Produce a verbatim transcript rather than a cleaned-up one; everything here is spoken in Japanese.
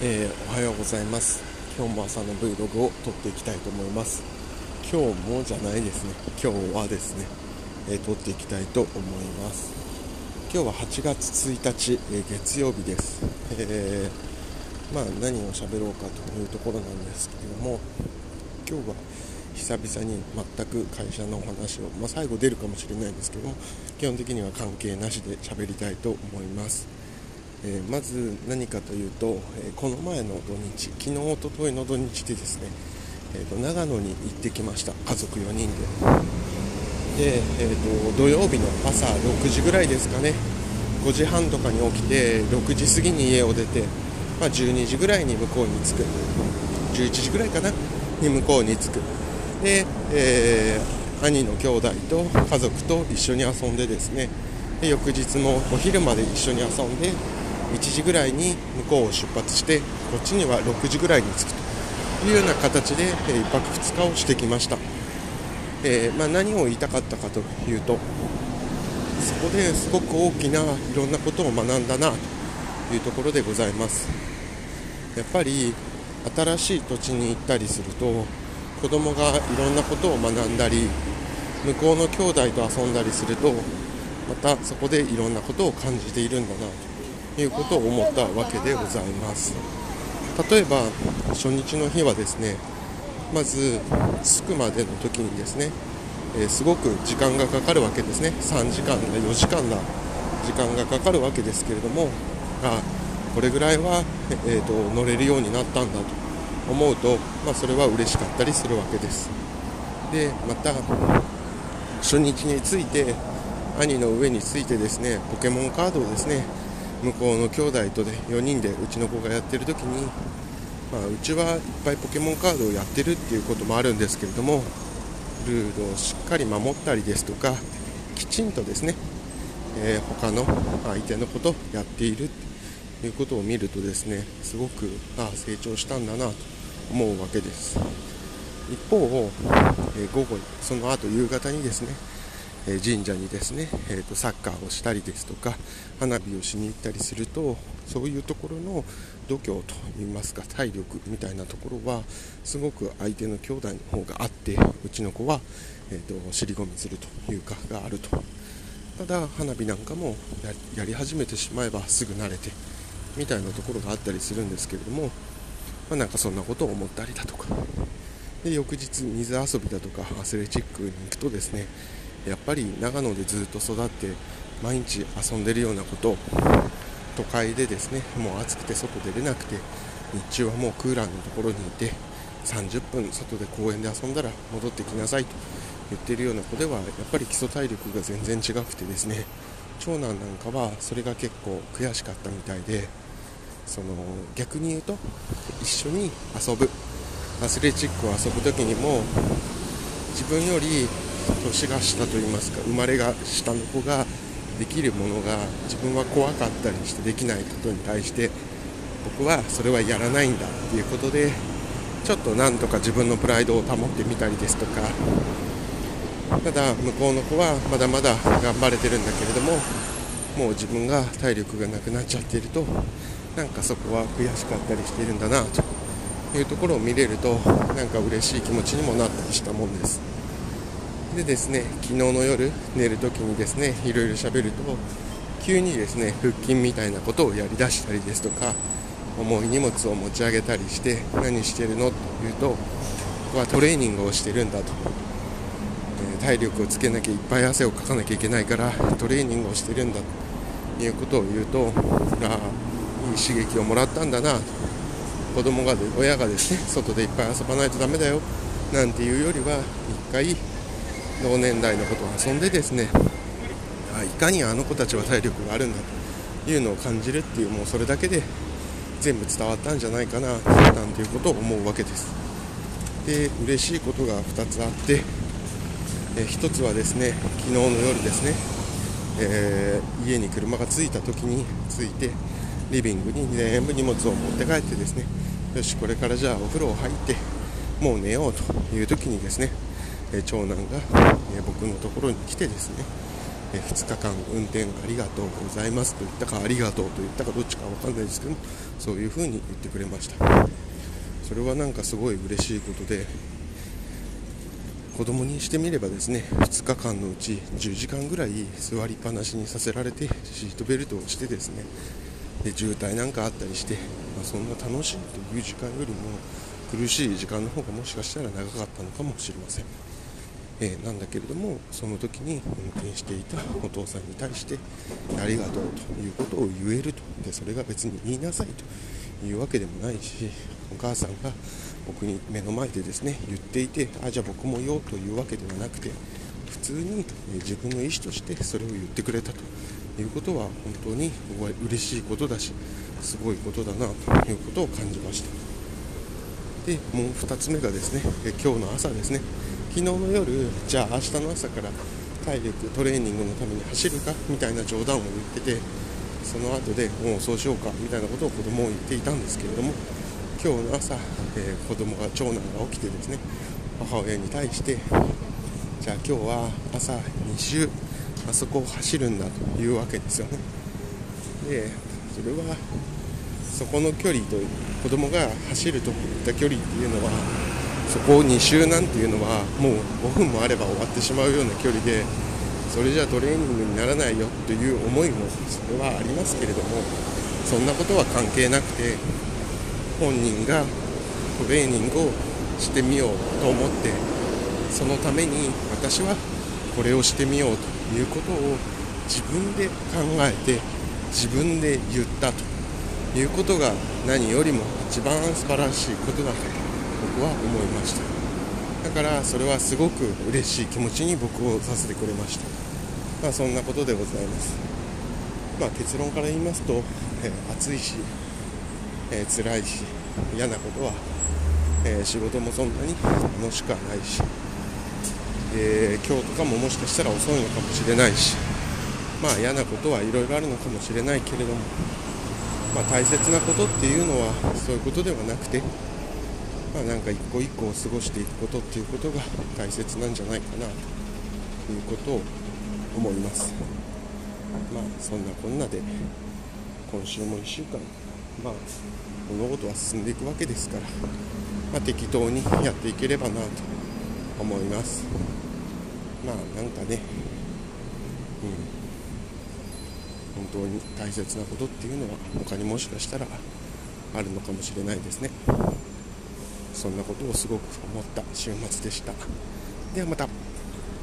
えー、おはようございます。今日も朝の Vlog を撮っていきたいと思います。今日もじゃないですね、今日はですね、えー、撮っていきたいと思います。今日ははちがつついたち、えー、月曜日です。えー、まあ何を喋ろうかというところなんですけれども、今日は久々に全く会社のお話を、まあ、最後出るかもしれないんですけども、基本的には関係なしで喋りたいと思います。えー、まず何かというと、えー、この前の土日、昨日おとといの土日でですね、えー、と長野に行ってきました。家族よにんでで、えー、と土曜日の朝ろくじぐらいですかね、ごじはんとかに起きてろくじ過ぎに家を出て、まあ、じゅうにじぐらいに向こうに着く、じゅういちじぐらいかなに向こうに着く。で、えー、兄の兄弟と家族と一緒に遊んでですね、で翌日もお昼まで一緒に遊んで、いちじぐらいに向こうを出発して、こっちにはろくじぐらいに着くというような形でいっぱくふつかをしてきました。えーまあ、何を言いたかったかというと、そこですごく大きないろんなことを学んだなというところでございます。やっぱり新しい土地に行ったりすると、子供がいろんなことを学んだり、向こうの兄弟と遊んだりすると、またそこでいろんなことを感じているんだなということを思ったわけでございます。例えば初日の日はですね、まず着くまでの時にですね、えー、すごく時間がかかるわけですね。さんじかんだよじかんだ時間がかかるわけですけれども、あこれぐらいは、えー、と乗れるようになったんだと思うと、まあ、それは嬉しかったりするわけです。でまた初日について、兄の上についてですね、ポケモンカードをですね、向こうの兄弟とでよにんでうちの子がやってる時に、まあ、うちはいっぱいポケモンカードをやってるっていうこともあるんですけれども、ルールをしっかり守ったりですとか、きちんとですね、えー、他の相手のことをやっているということを見るとですね、すごくあ成長したんだなと思うわけです。一方、えー、午後その後夕方にですね、神社にですね、えー、とサッカーをしたりですとか、花火をしに行ったりすると、そういうところの度胸といいますか、体力みたいなところはすごく相手の兄弟の方があって、うちの子は、えー、と尻込みするというかがあると。ただ花火なんかも や, やり始めてしまえばすぐ慣れてみたいなところがあったりするんですけれども、まあ、なんかそんなことを思ったりだとか。で翌日水遊びだとかアスレチックに行くとですね、やっぱり長野でずっと育って毎日遊んでるようなことを、都会でですね、もう暑くて外出れなくて、日中はもうクーラーのところにいてさんじゅっぷん外で公園で遊んだら戻ってきなさいと言っているような子では、やっぱり基礎体力が全然違くてですね、長男なんかはそれが結構悔しかったみたいで、その逆に言うと一緒に遊ぶアスレチックを遊ぶ時にも、自分より年が下といいますか、生まれが下の子ができるものが自分は怖かったりしてできないことに対して、僕はそれはやらないんだっていうことで、ちょっとなんとか自分のプライドを保ってみたりですとか。ただ向こうの子はまだまだ頑張れてるんだけれども、もう自分が体力がなくなっちゃっていると、なんかそこは悔しかったりしているんだなというところを見れると、なんか嬉しい気持ちにもなったりしたもんです。でですね、昨日の夜寝るときにですね、いろいろ喋ると、急にですね、腹筋みたいなことをやりだしたりですとか、重い荷物を持ち上げたりして、何してるのというと、僕はトレーニングをしてるんだと、えー、体力をつけなきゃいっぱい汗をかかなきゃいけないからトレーニングをしてるんだということを言うと、あいい刺激をもらったんだな、子供がで親がですね、外でいっぱい遊ばないとダメだよなんていうよりは、一回同年代の子と遊んでですね、あいかにあの子たちは体力があるんだというのを感じるっていう、もうそれだけで全部伝わったんじゃないかななんていうことを思うわけです。で嬉しいことがふたつあって、えひとつはですね、昨日の夜ですね、えー、家に車が着いた時に着いて、リビングに全部荷物を持って帰ってですね、よしこれからじゃあお風呂入ってもう寝ようという時にですね、長男が僕のところに来てですね、えふつかかん運転ありがとうございますと言ったかありがとうと言ったかどっちか分かんないですけど、そういう風に言ってくれました。それはなんかすごい嬉しいことで、子供にしてみればですね、ふつかかんのうちじゅうじかんぐらい座りっぱなしにさせられて、シートベルトをしてですね、で渋滞なんかあったりして、まあ、そんな楽しいという時間よりも苦しい時間の方がもしかしたら長かったのかもしれません。えー、なんだけれども、その時に運転していたお父さんに対してありがとうということを言えると。でそれが別に言いなさいというわけでもないし、お母さんが僕に目の前でですね言っていて、あじゃあ僕もよというわけではなくて、普通に自分の意思としてそれを言ってくれたということは本当に嬉しいことだし、すごいことだなということを感じました。でもうふたつめがですね、今日の朝ですね、昨日の夜、じゃあ明日の朝から体力トレーニングのために走るかみたいな冗談を言ってて、その後でもうそうしようかみたいなことを子供を言っていたんですけれども、今日の朝、えー、子供が長男が起きてですね、母親に対してじゃあ今日は朝に周あそこを走るんだというわけですよね。でそれはそこの距離と、子供が走るといった距離っていうのは、そこをに周なんていうのはもうごふんもあれば終わってしまうような距離で、それじゃトレーニングにならないよという思いもそれはありますけれども、そんなことは関係なくて、本人がトレーニングをしてみようと思って、そのために私はこれをしてみようということを自分で考えて自分で言ったということが、何よりも一番素晴らしいことだと僕は思いました。だからそれはすごく嬉しい気持ちに僕をさせてくれました。まあそんなことでございます。まあ結論から言いますと、えー、暑いし、えー、辛いし、嫌なことは、えー、仕事もそんなに楽しくはないし、えー、今日とかももしかしたら遅いのかもしれないし、まあ嫌なことはいろいろあるのかもしれないけれども、まあ大切なことっていうのはそういうことではなくて、まあ、なんか一個一個を過ごしていくことっていうことが大切なんじゃないかなということを思います。まあそんなこんなで今週もいっしゅうかん、まあ物事は進んでいくわけですから、まあ、適当にやっていければなと思います。まあなんかね、うん、本当に大切なことっていうのは他にもしかしたらあるのかもしれないですね。そんなことをすごく思った週末でした。ではまた。